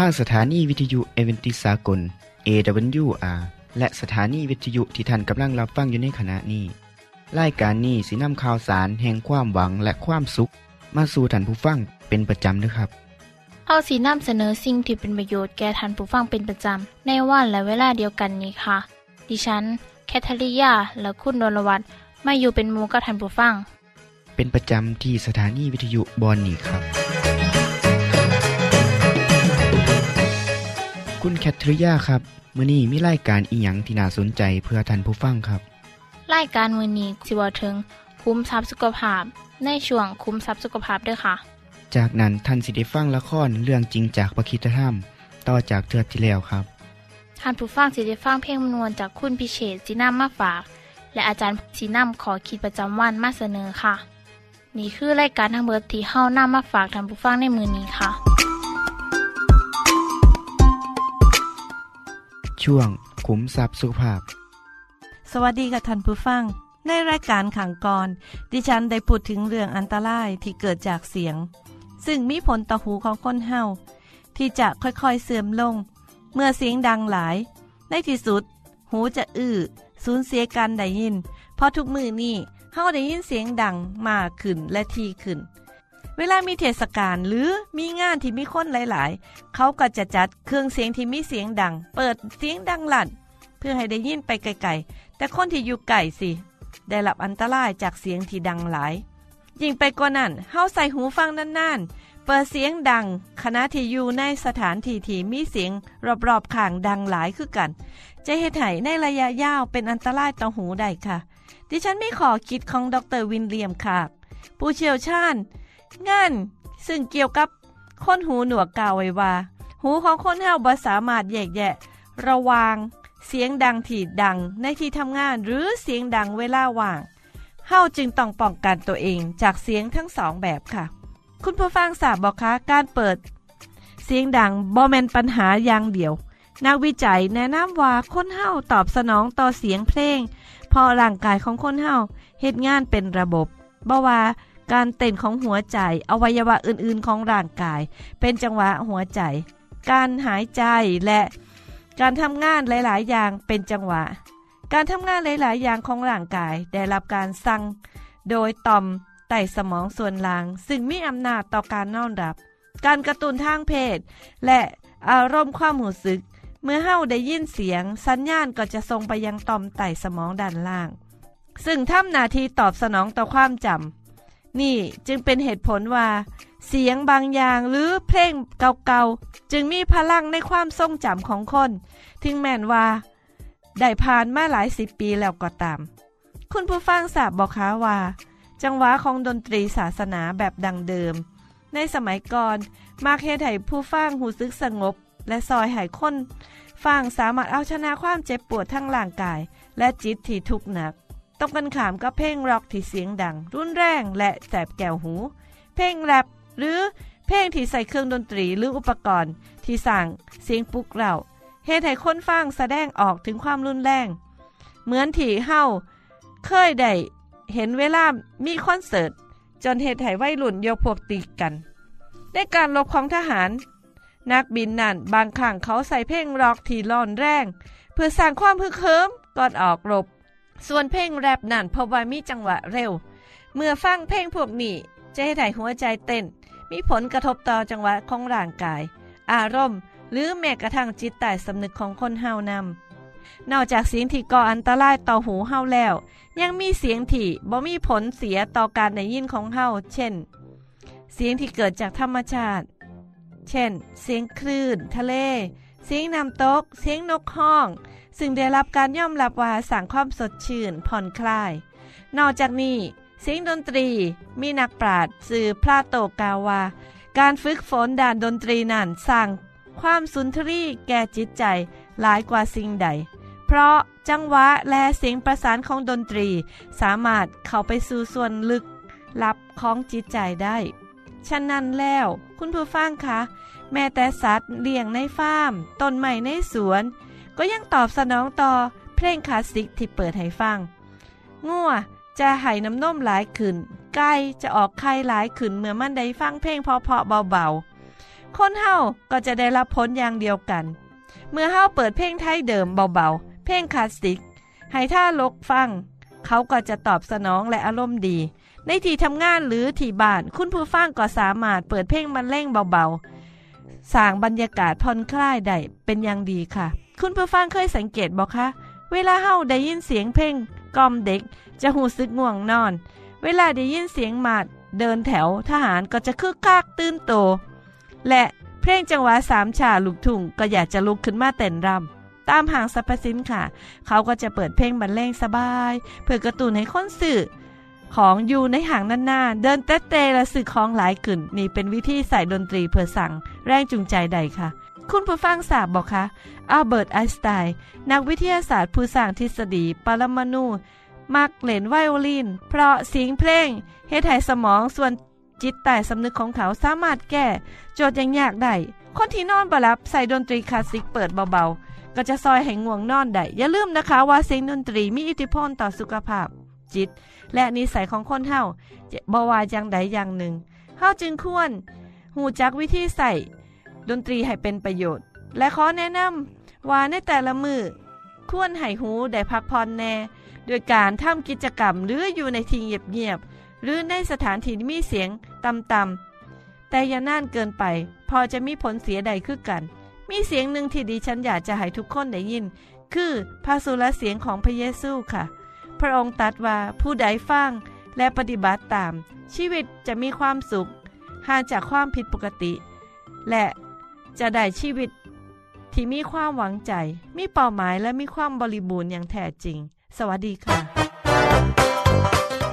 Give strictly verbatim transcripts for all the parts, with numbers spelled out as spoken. ทางสถานีวิทยุเอเวนติสากล เอ ดับเบิลยู อาร์ และสถานีวิทยุที่ท่านกำลังรับฟังอยู่ในขณะนี้รายการนี้สินำข่าวสารแห่งความหวังและความสุขมาสู่ท่านผู้ฟังเป็นประจำนะครับเอาสินำเสนอสิ่งที่เป็นประโยชน์แก่ท่านผู้ฟังเป็นประจำในวันและเวลาเดียวกันนี้ค่ะดิฉันแคทริยาและคุณดลวัฒน์มาอยู่เป็นหมู่กับท่านผู้ฟังเป็นประจำที่สถานีวิทยุบอนนี่ครับคุณแคทริยาครับมื้อนี้มีรายการอีหยังที่น่าสนใจเพื่อท่านผู้ฟังครับรายการมื้อนี้สิว่าถึงคุ้มทรัพย์สุขภาพในช่วงคุ้มทรัพย์สุขภาพด้วยค่ะจากนั้นท่านสิได้ฟังละครเรื่องจริงจากพระคริสตธรรมต่อจากเทื่อที่แล้วครับท่านผู้ฟังสิได้ฟังเพลงมนวนจากคุณพิเชษฐ์สีน้ำมาฝากและอาจารย์สีน้ำขอขีดประจำวันมาเสนอค่ะนี่คือรายการทางเบอร์ที่เฮานำมาฝากท่านผู้ฟังในมื้อนี้ค่ะช่วงขุมทรัพย์สุขภาพสวัสดีค่ะท่านผู้ฟังในรายการขังกรดิฉันได้พูดถึงเรื่องอันตรายที่เกิดจากเสียงซึ่งมีผลต่อหูของคนเฮาที่จะค่อยๆเสื่อมลงเมื่อเสียงดังหลายในที่สุดหูจะอื้อสูญเสียการได้ยินเพราะทุกมื้อนี้เฮาได้ยินเสียงดังมากขึ้นและทีขึ้นเวลามีเทศกาลหรือมีงานที่มีคนหลายๆเขาก็จะจัดเครื่องเสียงที่มีเสียงดังเปิดเสียงดังลั่นเพื่อให้ได้ยินไปไกลๆแต่คนที่อยู่ไกลสิได้รับอันตรายจากเสียงที่ดังหลายยิ่งไปกว่านั้นเฮาใส่หูฟังนานๆเปิดเสียงดังขณะที่อยู่ในสถานที่ที่มีเสียงรอบๆข้างดังหลายคือกันจะเฮ็ดให้ในระยะยาวเป็นอันตรายต่อหูได้ค่ะดิฉันมีข้อคิดของดร.วินเลียมค่ะผู้เชี่ยวชาญงานซึ่งเกี่ยวกับคนหูหนวกกล่าวไว้ว่าหูของคนเฮาบ่สามารถแยกแยะระหว่างเสียงดังที่ดังในที่ทำงานหรือเสียงดังเวลาว่างเฮาจึงต้องป้องกันตัวเองจากเสียงทั้งสองแบบค่ะคุณผู้ฟังทราบบ่คะการเปิดเสียงดังบ่แม่นปัญหาอย่างเดียวนักวิจัยแนะนำว่าคนเฮาตอบสนองต่อเสียงเพลงเพราะร่างกายของคนเฮาเฮ็ดงานเป็นระบบบ่ว่าการเต้นของหัวใจอวัยวะอื่นๆของร่างกายเป็นจังหวะหัวใจการหายใจและการทำงานหลายๆอย่างเป็นจังหวะการทำงานหลายๆอย่างของร่างกายได้รับการสั่งโดยต่อมไต่สมองส่วนล่างซึ่งมีอำนาจต่อการนอนหลับการกระตุ้นทางเพศและอารมณ์ความรู้สึกเมื่อเฮาได้ยินเสียงสัญญาณก็จะส่งไปยังต่อมไต่สมองด้านล่างซึ่งทำหน้าที่ตอบสนองต่อความจำนี่จึงเป็นเหตุผลว่าเสียงบางอย่างหรือเพลงเก่าๆจึงมีพลังในความทรงจำของคนถึงแม้นว่าได้ผ่านมาหลายสิบปีแล้วก็ตามคุณผู้ฟังทราบบ่คะว่าจังหวะของดนตรีศาสนาแบบดังเดิมในสมัยก่อนมักเฮ็ดให้ผู้ฟังรู้สึกสงบและซอยให้คนฟังสามารถเอาชนะความเจ็บปวดทั้งร่างกายและจิตที่ทุกข์หนักตรงกันข้ามกับเพลงร็อกที่เสียงดังรุนแรงและแสบแก้วหูเพลงแรปหรือเพลงที่ใส่เครื่องดนตรีหรืออุปกรณ์ที่สร้างเสียงปลุกเร้าเฮ็ดให้คนฟังแสดงออกถึงความรุนแรงเหมือนที่เฮาเคยได้เห็นเวลามีคอนเสิร์ตจนเฮ็ดให้วัยรุ่นยกพวกตีกันในการรบของทหารนักบินนั่นบางครั้งเขาใส่เพลงร็อกที่ร้อนแรงเพื่อสร้างความฮึกเหิมก่อนออกรบส่วนเพลงแรปนั่นพบว่ามีจังหวะเร็วเมื่อฟังเพลงพวกนี้จะให้หัวใจเต้นมีผลกระทบต่อจังหวะของร่างกายอารมณ์หรือแม้กระทั่งจิตใต้สำนึกของคนเฮานำนอกจากเสียงที่ก่ออันตรายต่อหูเฮาแล้วยังมีเสียงที่บ่มีผลเสียต่อการได้ยินของเฮาเช่นเสียงที่เกิดจากธรรมชาติเช่นเสียงคลื่นทะเลเสียงน้ำตกเสียงนกฮ้องซึ่งได้รับการยอมรับว่าสร้างความสดชื่นผ่อนคลายนอกจากนี้เสียงดนตรีมีนักปราชญ์สื่อพลาโตกล่าวว่าการฝึกฝนด้านดนตรีนั้นสร้าง ความสุนทรีแก่จิตใจหลายกว่าสิ่งใดเพราะจังหวะและเสียงประสานของดนตรีสามารถเข้าไปสู่ส่วนลึกลับของจิตใจได้ฉะนั้นแล้วคุณผู้ฟังคะแม้แต่สัตว์เลี้ยงในฟาร์มต้นไม้ในสวนก็ยังตอบสนองต่อเพลงคลาสสิกที่เปิดให้ฟังงัวจะให้น้ำนมหลายขึ้นไก่จะออกไข่หลายขึ้นเมื่อมันได้ฟังเพลงเพราะๆเบาๆคนเฮาก็จะได้รับผลอย่างเดียวกันเมื่อเฮาเปิดเพลงไทยเดิมเบาๆเพลงคลาสสิกให้ท่าลกฟังเขาก็จะตอบสนองและอารมณ์ดีในที่ทำงานหรือที่บ้านคุณผู้ฟังก็สามารถเปิดเพลงบรรเลงเบาๆสร้างบรรยากาศผ่อนคลายได้เป็นอย่างดีค่ะคุณผู้ฟังเคยสังเกตบ่คะเวลาเฮาได้ยินเสียงเพลงกล่อมเด็กจะหูซึกง่วงนอนเวลาได้ยินเสียงหมาดเดินแถวทหารก็จะคึกคักตื่นโตและเพลงจังหวะสามชาลูกทุ่งก็อยากจะลุกขึ้นมาเต้นรำตามห้างสรรพสินค้าเขาก็จะเปิดเพลงบรรเลงสบายเพื่อกระตุ้นให้คนซื้อของอยู่ในห้างนั่นหน้าเดินเตะเตะและซื้อของหลายกึ่นนี่เป็นวิธีใส่ดนตรีเพื่อสั่งแรงจูงใจใดค่ะคุณผู้ฟังทราบบอกคะอัลเบิร์ตไอน์สไตน์นักวิทยาศาสตร์ผู้สร้างทฤษฎีปรมาณูมักเล่นไวโอลินเพราะเสียงเพลงเฮ็ดให้สมองส่วนจิตใต้สำนึกของเขาสามารถแก้โจทย์อย่างยากได้คนที่นอนบ่หลับใส่ดนตรีคลาสสิกเปิดเบาๆก็จะซอยให้ง่วงนอนได้อย่าลืมนะคะว่าเสียงดนตรีมีอิทธิพลต่อสุขภาพจิตและนิสัยของคนเฮาบ่ว่าอย่างใดอย่างหนึ่งเฮาจึงควรหูจักวิธีใส่ดนตรีให้เป็นประโยชน์และขอแนะนำว่าในแต่ละมือควรให้หูได้พักผ่อนแน่โดยการทำกิจกรรมหรืออยู่ในที่เงียบๆหรือในสถานที่ที่มีเสียงต่ำๆแต่อย่านานเกินไปพอจะมีผลเสียใดขึ้นกันมีเสียงหนึ่งที่ดิฉันอยากจะให้ทุกคนได้ยินคือพระสุรเสียงของพระเยซูค่ะพระองค์ตรัสว่าผู้ใดฟังและปฏิบัติตามชีวิตจะมีความสุขห่างจากความผิดปกติและจะได้ชีวิตที่มีความหวังใจมีเป้าหมายและมีความบริบูรณ์อย่างแท้จริงสวัสดีค่ะ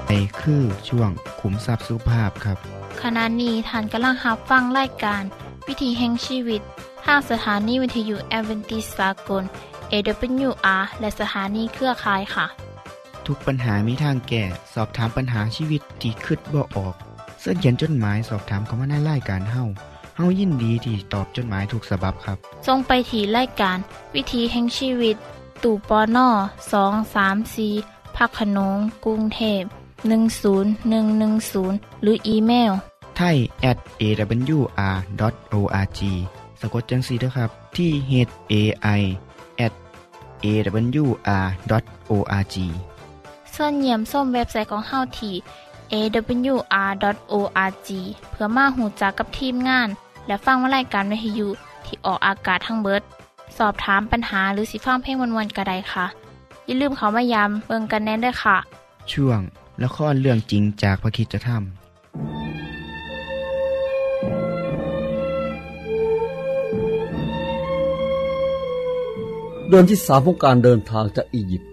ในคือช่วงขุมทรัพย์สุภาพครับขณะนี้ท่านกำลังรับฟังรายการวิถีแห่งชีวิตทางสถานีวิทยุแอดเวนทิสต์สากล เอ ดับเบิลยู อาร์ และสถานีเครือข่ายค่ะทุกปัญหามีทางแก้สอบถามปัญหาชีวิตที่คิดบ่ออกเสิร์ชเขียนจดหมายสอบถามเข้ามาในรายการเฮาเฮายินดีที่ตอบจดหมายถูกฉบับครับส่งไปที่รายการวิถีแห่งชีวิตตู้ปนสอง สาม สี่พักขนงกรุงเทพหนึ่ง ศูนย์ หนึ่ง หนึ่ง ศูนย์หรืออีเมล ไทย แอท เอ ดับเบิลยู อาร์ ดอท โอ อาร์ จี สะกดจังซี่เด้อครับที่ เอช เอ ไอ แอท เอ ดับเบิลยู อาร์ ดอท โอ อาร์ จี ส่วนเยี่ยมส้มเว็บไซต์ของเฮาที่ เอ ดับเบิลยู อาร์ ดอท โอ อาร์ จี เพื่อมาหูจักกับทีมงานและฟังรายการวิทยุที่ออกอากาศทั้งเบิดสอบถามปัญหาหรือสิฟังเพลงวนๆก็ได้ค่ะอย่าลืมเขามายามเบิ่งกันแน่นด้วยค่ะช่วงและข้อเรื่องจริงจากพระคริสตธรรมเดือนที่สามของการเดินทางจากอียิปต์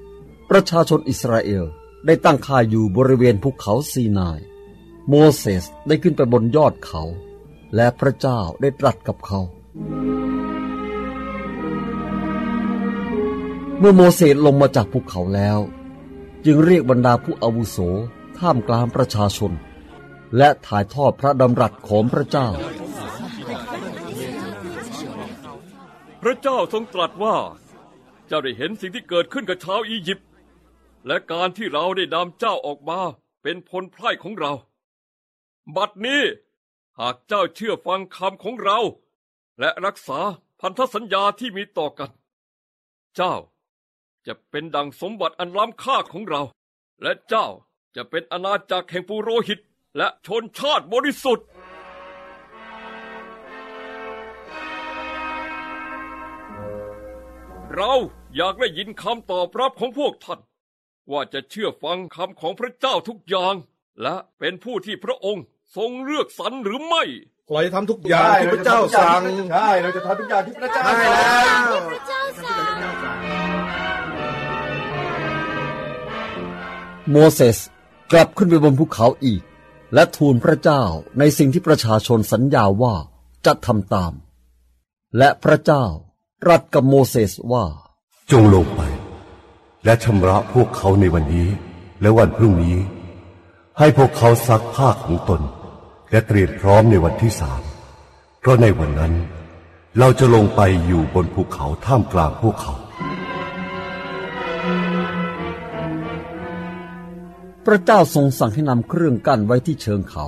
ประชาชนอิสราเอลได้ตั้งค่ายอยู่บริเวณภูเขาซีนายโมเสสได้ขึ้นไปบนยอดเขาและพระเจ้าได้ตรัสกับเขาเมื่อโมเสสลงมาจากภูเขาแล้วจึงเรียกบรรดาผู้อาวุโสท่ามกลางประชาชนและถ่ายทอดพระดำรัสของพระเจ้าพระเจ้าทรงตรัสว่าเจ้าได้เห็นสิ่งที่เกิดขึ้นกับชาวอียิปต์และการที่เราได้นำเจ้าออกมาเป็นพลไพร่ของเราบัดนี้หากเจ้าเชื่อฟังคำของเราและรักษาพันธสัญญาที่มีต่อกันเจ้าจะเป็นดังสมบัติอันล้ำค่าของเราและเจ้าจะเป็นอาณาจักรแห่งปุโรหิตและชนชาติบริสุทธิ์เราอยากได้ยินคำตอบรับของพวกท่านว่าจะเชื่อฟังคำของพระเจ้าทุกอย่างและเป็นผู้ที่พระองค์ทรงเลือกสรรหรือไม่เราจะทำทุกอย่างที่พระเจ้าสั่งใช่เราจะทำทุกอย่างที่พระเจ้าสั่งโมเสสกลับขึ้นไปบนภูเขาอีกและทูลพระเจ้าในสิ่งที่ประชาชนสัญญาว่าจะทำตาม และพระเจ้าตรัสกับโมเสสว่าจงลงไปและชำระพวกเขาในวันนี้และวันพรุ่งนี้ให้พวกเขาซักผ้าของตนและเตรียมพร้อมในวันที่สามเพราะในวันนั้นเราจะลงไปอยู่บนภูเขาท่ามกลางพวกเขาพระเจ้าทรงสั่งให้นำเครื่องกั้นไว้ที่เชิงเขา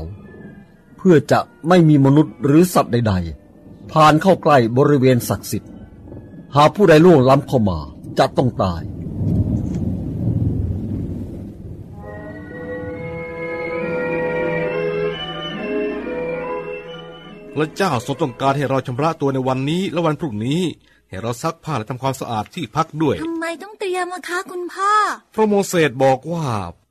เพื่อจะไม่มีมนุษย์หรือสัตว์ใดๆผ่านเข้าใกล้บริเวณศักดิ์สิทธิ์หากผู้ใดล่วงล้ำเข้ามาจะต้องตายพระเจ้าทรงต้องการให้เราชำระตัวในวันนี้และวันพรุ่งนี้ให้เราซักผ้าและทำความสะอาดที่พักด้วยทำไมต้องเตรียมอะคะคุณพ่อพระโมเสสบอกว่า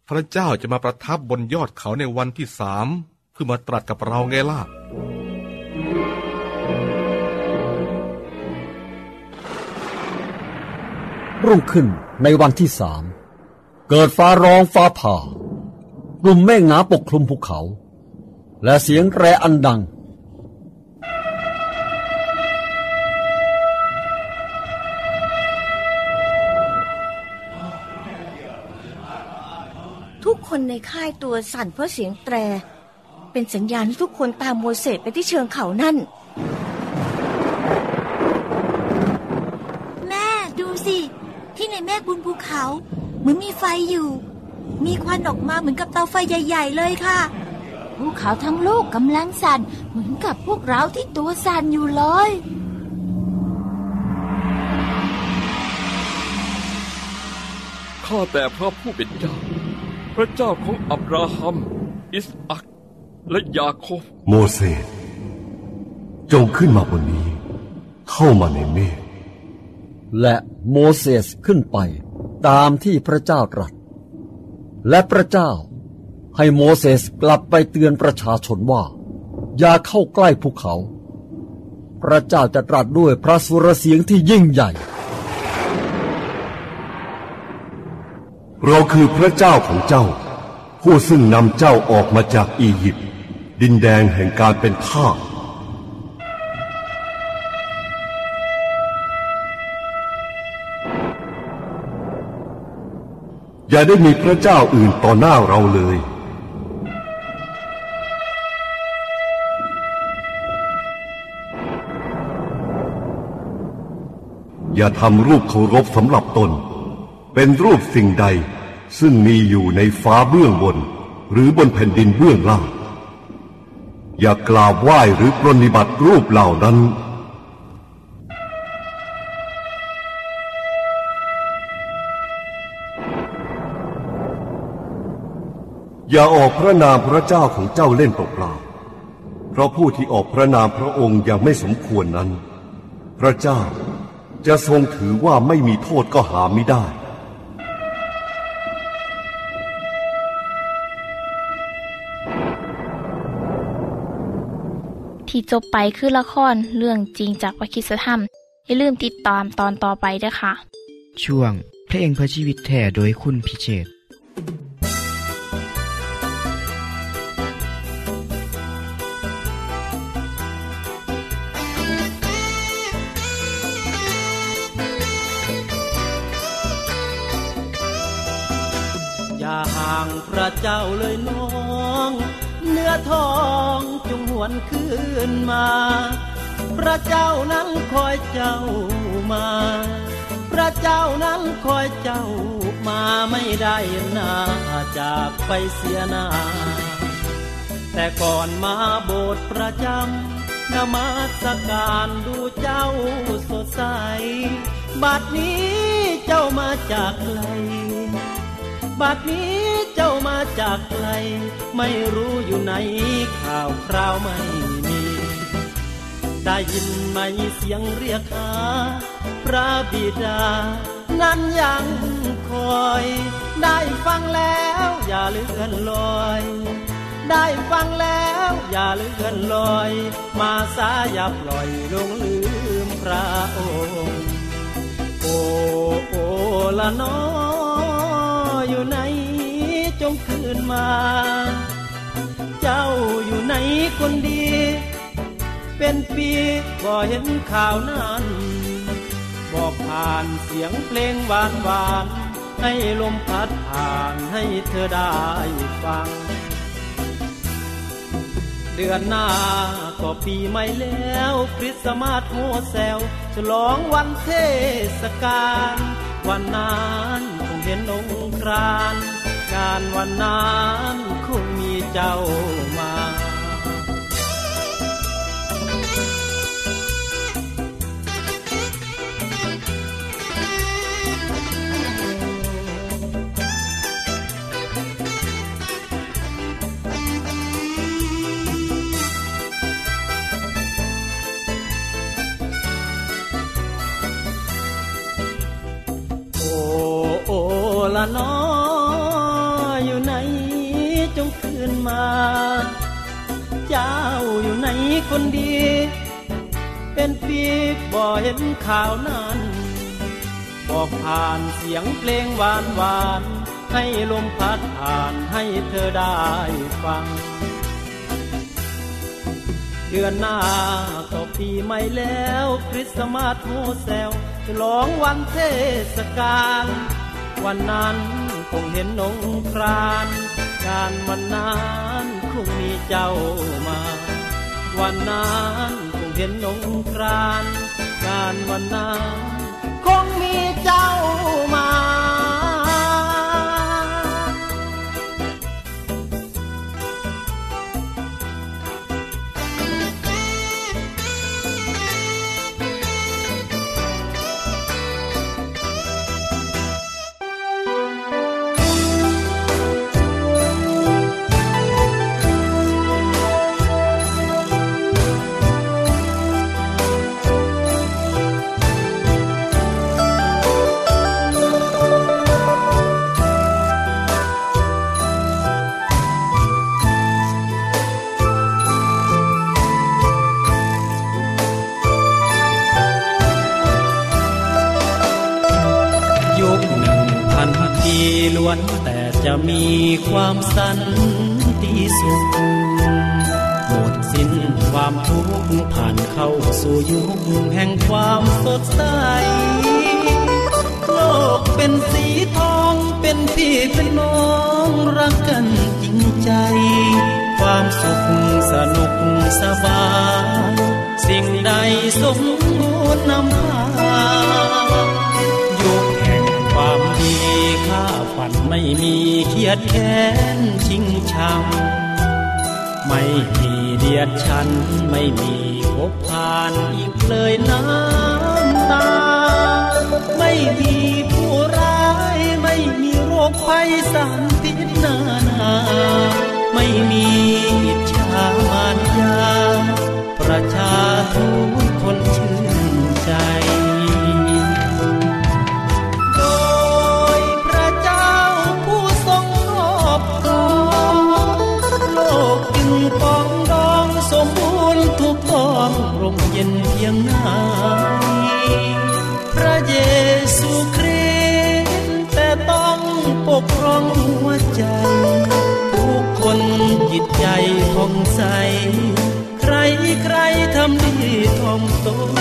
พระเจ้าจะมาประทับบนยอดเขาในวันที่สามเพื่อมาตรัสกับเราไงล่ะรุ่งขึ้นในวันที่สามเกิดฟ้าร้องฟ้าผ่ากลุ่มเมฆหนาปกคลุมภูเขาและเสียงแตรอันดังคนในค่ายตัวสั่นเพราะเสียงแตรเป็นสัญญาณที่ทุกคนตามโมเสสไปที่เชิงเขานั่นแม่ดูสิที่ในเมฆบนภูเขาเหมือนมีไฟอยู่มีควันออกมาเหมือนกับเตาไฟใหญ่ๆเลยค่ะภูเขาทั้งโลกกำลังสั่นเหมือนกับพวกเราที่ตัวสั่นอยู่เลยข้าแต่พระผู้เป็นเจ้าพระเจ้าของอับราฮัมอิสอัคและยาโคบโมเสสจงขึ้นมาบนนี้เข้ามาในเมฆและโมเสสขึ้นไปตามที่พระเจ้าตรัสและพระเจ้าให้โมเสสกลับไปเตือนประชาชนว่าอย่าเข้าใกล้ภูเขาพระเจ้าจะตรัสด้วยพระสุรเสียงที่ยิ่งใหญ่เราคือพระเจ้าของเจ้าผู้ซึ่งนำเจ้าออกมาจากอียิปต์ดินแดนแห่งการเป็นทาสอย่าได้มีพระเจ้าอื่นต่อหน้าเราเลยอย่าทำรูปเคารพสำหรับตนเป็นรูปสิ่งใดซึ่งมีอยู่ในฟ้าเบื้องบนหรือบนแผ่นดินเบื้องล่างอย่ากราบไหว้หรือปรนนิบัติรูปเหล่านั้นอย่าออกพระนามพระเจ้าของเจ้าเล่นเปล่าเพราะผู้ที่ออกพระนามพระองค์ยังไม่สมควรนั้นพระเจ้าจะทรงถือว่าไม่มีโทษก็หาไม่ได้ที่จบไปคือละครเรื่องจริงจากวคิสธรรมอย่าลืมติดตามตอนต่อไปด้วยค่ะช่วงเพลงเพื่อชีวิตแท้โดยคุณพิเชษฐ์อย่าห่างพระเจ้าเลยน้องเนื้อทองจงหวนคืนมาพระเจ้านั้นคอยเจ้ามาพระเจ้านั้นคอยเจ้ามาไม่ได้นาจากไปเสียนาแต่ก่อนมาโบสถ์ประจำนมัสการดูเจ้าสดใสบัดนี้เจ้ามาจากไกลบัดนี้เจ้ามาจากไกลไม่รู้อยู่ไหนข่าวคราวไม่มีได้ยินไหมเสียงเรียกหาพระบิดานั้นยังคอยได้ฟังแล้วอย่าเลื่อนลอยได้ฟังแล้วอย่าเลื่อนลอยมาสาอย่าปล่อยลงลืมพระองค์โอโอละน้ออยู่ไหนจงคืนมาเจ้าอยู่ไหนคนดี เป็นปีบ่เห็นข่าวนั้นบอกผ่านเสียงเพลงหวานหวานให้ลมพัดผ่านให้เธอได้ฟังเดือนหน้าก็ปีใหม่แล้วคริสต์มาสโฮแซลฉลองวันเทศกาลวันนั้นคงเห็นองค์กรานงานวันนั้นคงมีเจ้ามาละน้ออยู่ไหนจงคืนมาเจ้าอยู่ไหนคนดีเป็นปีบ่เห็นข่าวนั้นบอกผ่านเสียงเพลงหวานหวานให้ลมพัดผ่านให้เธอได้ฟังเดือนหน้าต่อปีใหม่แล้วคริสต์มาสโฮแซลฉลองวันเทศกาลวันนั้นคงเห็นองค์พรานการวันนั้นคงมีเจ้ามาวันนั้นคงเห็นองค์พรานการวันนั้นคงมีเจ้ามาล้วนแต่จะมีความสันติสุขหมดสิ้นความทุกข์ผ่านเข้าสู่ยุคแห่งความสดใสโลกเป็นสีทองเป็นพี่เป็นน้องรักกันจริงใจความสุขสนุกสบายสิ่งใดสมบูรณ์นำพาข้าฝันไม่มีเครียดแค้นชิงชังไม่มีเดียดฉันไม่มีพบผ่านอีกเลยน้ำตาไม่มีผู้ร้ายไม่มีโรคภัยสารพิษนานาไม่มีอิจฉาอาญาประชาชนคนชื่นใจร่มเย็นเพียงไหนพระเยซูคริสต์แต่ต้องปกครองหัวใจทุกคนจิตใจผ่องใสใครใครทำดีท่องตน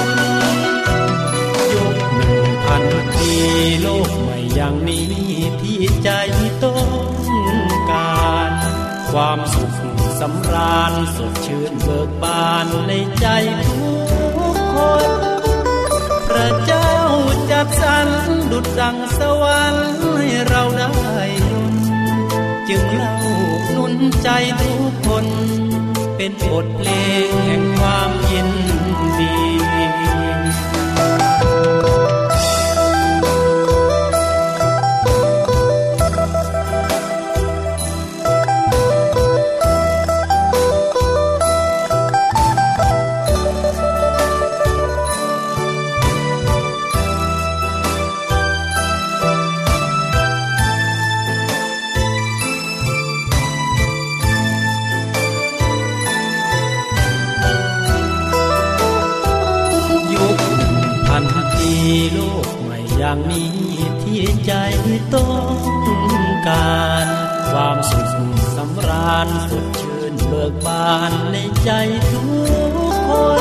ยกหนึ่งพันปีโลกใหม่อย่างนี้ที่ใจต้องการความสุขสำราญสดชื่นเบิกบานในใจทุกคนพระเจ้าจัดสรรดุจดังสวรรค์ให้เราได้จึงเล่าหนุนใจทุกคนเป็นบทเพลงแห่งความยินดีอย่างนี้ที่ใจต้องการความสุขสำราญสดชื่นเบิกบานในใจทุก คน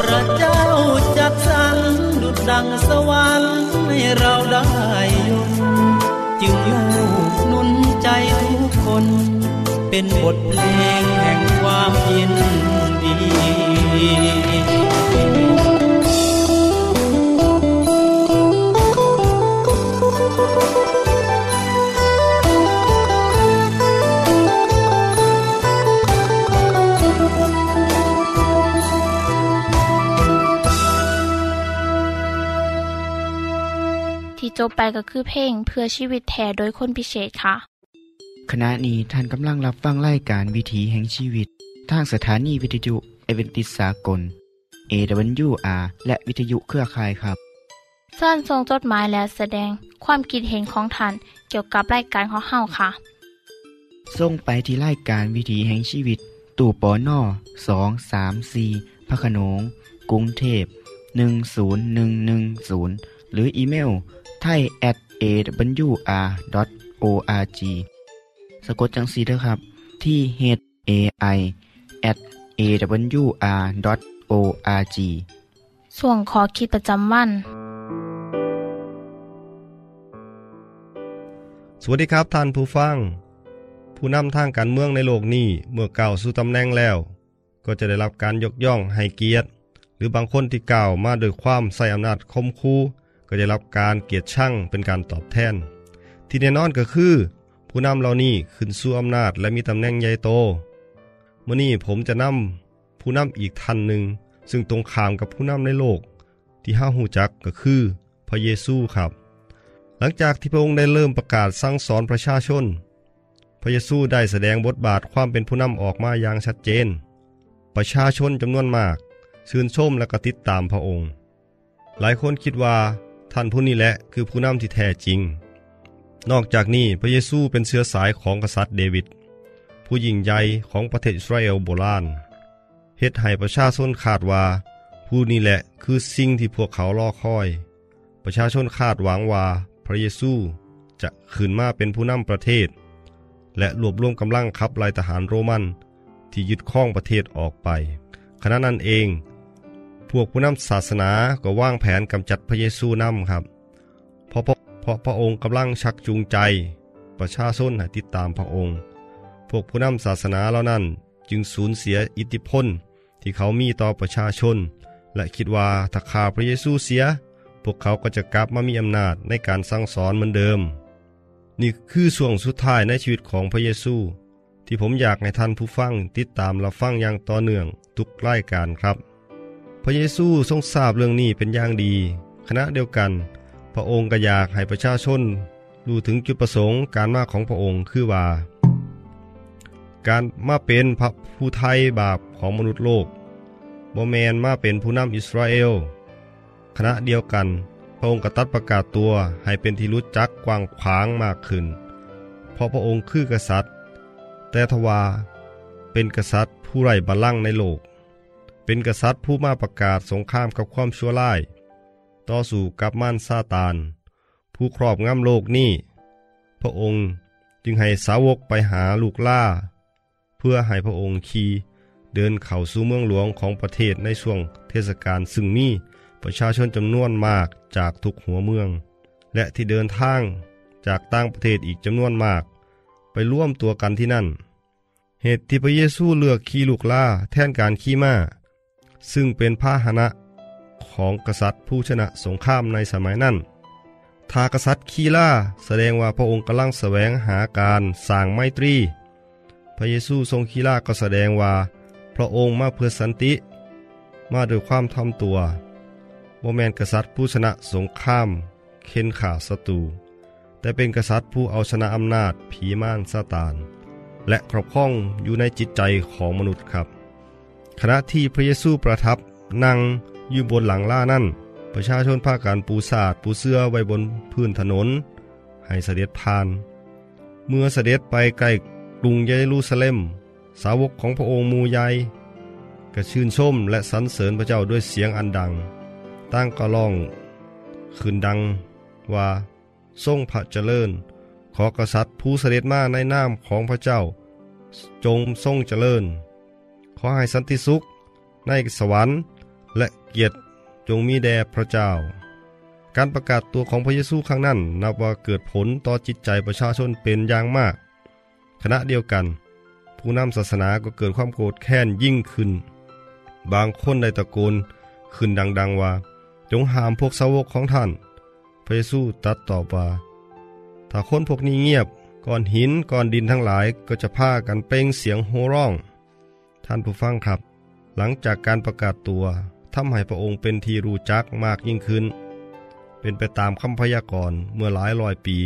พระเจ้าจัดสรรดุจดังสวรรค์ให้เราได้ยนจึงเล่าหนุนใจทุกคนเป็นบทเพลงแห่งความยินดีจบไปก็คือเพลงเพื่อชีวิตแท้โดยคนพิเศษค่ะขณะนี้ท่านกำลังรับฟังรายการวิถีแห่งชีวิตทางสถานีวิทยุเอเวนติสากล เอ ดับเบิลยู อาร์ และวิทยุเครือข่ายครับท่านทรงจดหมายและแสดงความคิดเห็นของท่านเกี่ยวกับรายการของเฮาค่ะส่งไปที่รายการวิถีแห่งชีวิตตู้ปนสอง สาม สี่พระโขนงกรุงเทพหนึ่ง ศูนย์ หนึ่ง หนึ่ง ศูนย์หรืออีเมลไทย แอท เอ ดับเบิลยู อาร์ ดอท โอ อาร์ จี สะกดจังสีด้วยครับที่ เอช เอ ไอ แอท เอ ดับเบิลยู อาร์ ดอท โอ อาร์ จี ส่วนขอคิดประจำวันสวัสดีครับท่านผู้ฟังผู้นำทางการเมืองในโลกนี้เมื่อก้าวสู่ตำแหน่งแล้วก็จะได้รับการยกย่องให้เกียรติหรือบางคนที่ก้าวมาโดยความใส่อำนาจคมคูก็จะรับการเกียรติชั่งเป็นการตอบแทนที่แน่นอนก็คือผู้นำเหล่านี้ขึ้นสู่อำนาจและมีตำแหน่งใหญ่โตมื้อนี้ผมจะนำผู้นำอีกท่านหนึ่งซึ่งตรงข้ามกับผู้นำในโลกที่ห้าหูจักก็คือพระเยซูครับหลังจากที่พระองค์ได้เริ่มประกาศสั่งสอนประชาชนพระเยซูได้แสดงบทบาทความเป็นผู้นำออกมาอย่างชัดเจนประชาชนจำนวนมากชื่นชมและก็ติดตามพระองค์หลายคนคิดว่าท่านผู้นี้แหละคือผู้นำที่แท้จริงนอกจากนี้พระเยซูเป็นเชื้อสายของกษัตริย์เดวิดผู้ยิ่งใหญ่ของประเทศอิสราเอลโบราณเฮ็ดให้ประชาชนคาดว่าผู้นี้แหละคือสิ่งที่พวกเขารอคอยประชาชนคาดหวังว่าพระเยซูจะขึ้นมาเป็นผู้นำประเทศและรวบรวมกำลังขับไล่ทหารโรมันที่ยึดครองประเทศออกไปขณะนั้นเองพวกผู้นำศาสนาก็วางแผนกำจัดพระเยซูนำครับเพราะเพราะพระองค์กำลังชักจูงใจประชาชนให้ติดตามพระองค์พวกผู้นำศาสนาเหล่านั้นจึงสูญเสียอิทธิพลที่เขามีต่อประชาชนและคิดว่าถ้าฆ่าพระเยซูเสียพวกเขาก็จะกลับมามีอำนาจในการสั่งสอนเหมือนเดิมนี่คือช่วงสุดท้ายในชีวิตของพระเยซูที่ผมอยากให้ท่านผู้ฟังติดตามและฟังอย่างต่อเนื่องทุกรายการครับพระเยซูทรงทราบเรื่องนี้เป็นอย่างดีขณะเดียวกันพระองค์ก็อยากให้ประชาชนรู้ถึงจุดประสงค์การมาของพระองค์คือว่าการมาเป็นพระผู้ไถ่บาปของมนุษย์โลกบ่แม่นมาเป็นผู้นำอิสราเอลขณะเดียวกันพระองค์ก็ตัดประกาศตัวให้เป็นที่รู้จักกว้างขวางมากขึ้นเพราะพระองค์คือกษัตริย์แต่ทว่าเป็นกษัตริย์ผู้ไร้บัลลังก์ในโลกเป็นกษัตริย์ผู้มาประกาศสงครามกับความชั่วร้ายต่อสู้กับมารซาตานผู้ครอบงำโลกนี้พระองค์จึงให้สาวกไปหาลูกล่าเพื่อให้พระองค์ขี่เดินเข้าสู่เมืองหลวงของประเทศในช่วงเทศกาลซึ่งมีประชาชนจำนวนมากจากทุกหัวเมืองและที่เดินทางจากต่างประเทศอีกจำนวนมากไปร่วมตัวกันที่นั่นเหตุที่พระเยซูเลือกขี่ลูกล่าแทนการขี่ม้าซึ่งเป็นพาหนะของกษัตริย์ผู้ชนะสงครามในสมัยนั้นถ้ากษัตริย์ขี่ล่าแสดงว่าพระองค์กำลังแสวงหาการสร้างไมตรีพระเยซูทรงขี่ล่าก็แสดงว่าพระองค์มาเพื่อสันติมาโดยความทำตัวบ่แม่นกษัตริย์ผู้ชนะสงครามเค้นฆ่าศัตรูแต่เป็นกษัตริย์ผู้เอาชนะอำนาจผีม่านซาตานและครอบครองอยู่ในจิตใจของมนุษย์ครับขณะที่พระเยซูประทับนั่งอยู่บนหลังล่านั่นประชาชนพากันปูสาดปูเสื้อไว้บนพื้นถนนให้เสด็จผ่านเมื่อเสด็จไปใกล้กรุงเยรูซาเล็มสาวกของพระองค์มูใหญ่ก็ชื่นชมและสรรเสริญพระเจ้าด้วยเสียงอันดังตั้งกระล่องขึ้นดังว่าทรงพระเจริญขอกษัตริย์ผู้เสด็จมาในนามของพระเจ้าจงทรงเจริญขอให้สันติสุข ในสวรรค์และเกียรติจงมีแด่พระเจ้าการประกาศตัวของพระเยซูครั้งนั้นนับว่าเกิดผลต่อจิตใจประชาชนเป็นอย่างมากขณะเดียวกันผู้นำศาสนาก็เกิดความโกรธแค้นยิ่งขึ้นบางคนได้ตะโกนขึ้นดังๆว่าจงห้ามพวกสาวกของท่านพระเยซูตรัสตอบว่าถ้าคนพวกนี้เงียบก้อนหินก้อนดินทั้งหลายก็จะพากันเปล่งเสียงโห่ร้องท่านผู้ฟังครับหลังจากการประกาศตัวทำให้พระองค์เป็นที่รู้จักมากยิ่งขึ้นเป็นไปตามคำพยากรณ์เมื่อหลายร้อยปี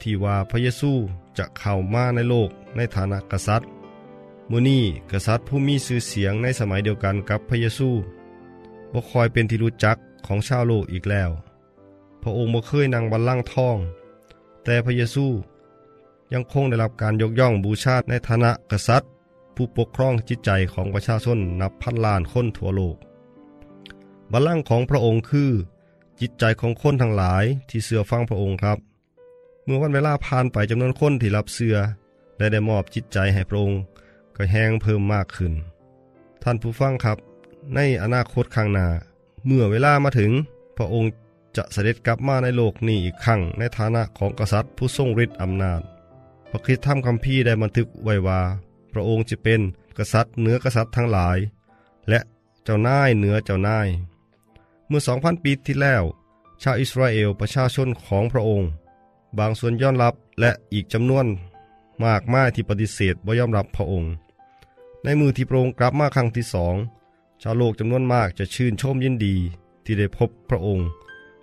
ที่ว่าพระเยซูจะเข้ามาในโลกในฐานะกษัตริย์มื้อนี้กษัตริย์ผู้มีชื่อเสียงในสมัยเดียวกันกับพระเยซูบ่ค่อยเป็นที่รู้จักของชาวโลกอีกแล้วพระองค์บ่เคยนั่งบัลลังก์ทองแต่พระเยซูยังคงได้รับการยกย่องบูชาในฐานะกษัตริย์ผู้ปกครองจิตใจของประชาชนนับพันล้านคนทั่วโลกบัลลังก์ของพระองค์คือจิตใจของคนทั้งหลายที่เชื่อฟังพระองค์ครับเมื่อวันเวลาผ่านไปจำนวนคนที่รับเชื่อและได้มอบจิตใจให้พระองค์ก็แห้งเพิ่มมากขึ้นท่านผู้ฟังครับในอนาคตข้างหน้าเมื่อเวลามาถึงพระองค์จะเสด็จกลับมาในโลกนี้อีกครั้งในฐานะของกษัตริย์ผู้ทรงฤทธิ์อำนาจพระคริสต์ธรรมคัมภีร์ได้บันทึกไว้ว่าพระองค์จะเป็นกษัตริย์เหนือกษัตริย์ทั้งหลายและเจ้านายเหนือเจ้านายเมื่อ สองพัน ปีที่แล้วชาวอิสราเอลประชาชนของพระองค์บางส่วนยอมรับและอีกจำนวนมากมายที่ปฏิเสธบ่ยอมรับพระองค์ในมือที่พระองค์กลับมาครั้งที่สองชาวโลกจำนวนมากจะชื่นชมยินดีที่ได้พบพระองค์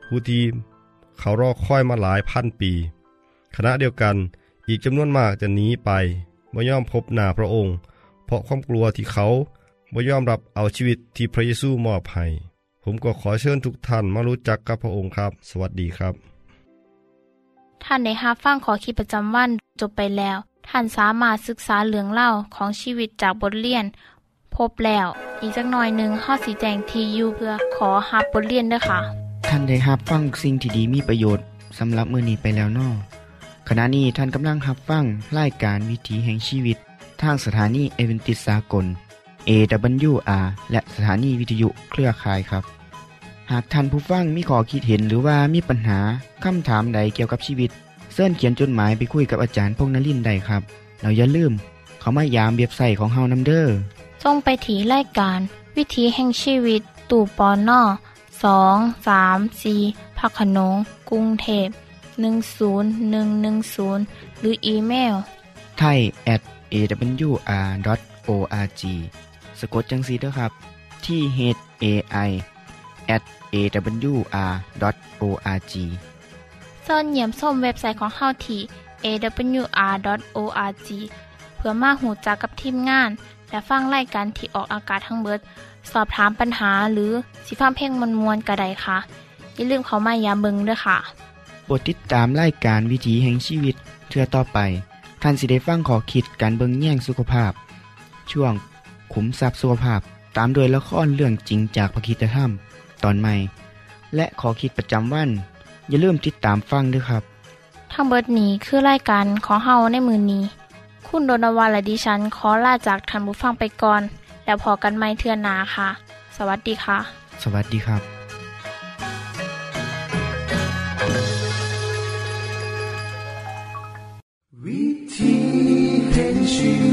ผู้ที่เขารอคอยมาหลายพันปีขณะเดียวกันอีกจำนวนมากจะหนีไปบ่ยอมพบหน้าพระองค์เพราะความกลัวที่เขาบ่ยอมรับเอาชีวิตที่พระเยซูมอบให้ผมก็ขอเชิญทุกท่านมารู้จักกับพระองค์ครับสวัสดีครับท่านได้รับฟังขอคิดประจำวันจบไปแล้วท่านสามารถศึกษาเรื่องเล่าของชีวิตจากบทเรียนพบแล้วอีกสักหน่อยหนึ่งข้อสีแจงทียูเพื่อขอรับบทเรียนด้วยค่ะท่านได้รับฟังสิ่งที่ดีมีประโยชน์สำหรับมื้อนี้ไปแล้วน้อขณะนี้ท่านกำลังรับฟังรายการวิถีแห่งชีวิตทางสถานีเอเวนติสากลเอ ดับเบิลยู อาร์ และสถานีวิทยุเครือข่ายครับหากท่านผู้ฟังมีข้อคิดเห็นหรือว่ามีปัญหาคำถามใดเกี่ยวกับชีวิตเชิญเขียนจดหมายไปคุยกับอาจารย์พงษ์นฤมย์ได้ครับเราอย่าลืมเข้ามายามเว็บไซต์ของเฮานำเด้อส่งไปที่รายการวิถีแห่งชีวิตตู้ปนสอง สาม สี่พักขนงกรุงเทพหนึ่ง ศูนย์ หนึ่ง หนึ่ง ศูนย์หรืออีเมล ไทย แอท เอ ดับเบิลยู อาร์ ดอท โอ อาร์ จี สะกดจังซี่เด้อครับที่ เอช เอ ไอ แอท เอ ดับเบิลยู อาร์ ดอท โอ อาร์ จี เชิญเยี่ยมชมเว็บไซต์ของเฮาที่ เอ ดับเบิลยู อาร์ ดอท โอ อาร์ จี เพื่อมาหูจักกับทีมงานและฟังรายการที่ออกอากาศทั้งเบิดสอบถามปัญหาหรือสิฟ้าเพ่งมวลๆกระไดค่ะอย่าลืมเข้ามาอย่าเบิ่งด้วยค่ะโปรดติดตามรายการวิถีแห่งชีวิตเทื่อต่อไปท่านสิได้ฟังข้อคิดการเบิ่งแย่งสุขภาพช่วงขุมทรัพย์สุขภาพตามโดยละครเรื่องจริงจากพระคริสตธรรมตอนใหม่และข้อคิดประจำวันอย่าลืมติดตามฟังด้วยครับทั้งเบิดนี้คือรายการของเฮาในมื้อนี้คุณโดนวาและดิฉันขอลาจากท่านผู้ฟังไปก่อนแล้วพอกันใหม่เทื่อหน้าค่ะสวัสดีค่ะสวัสดีครับวิธีแห่งชีวิต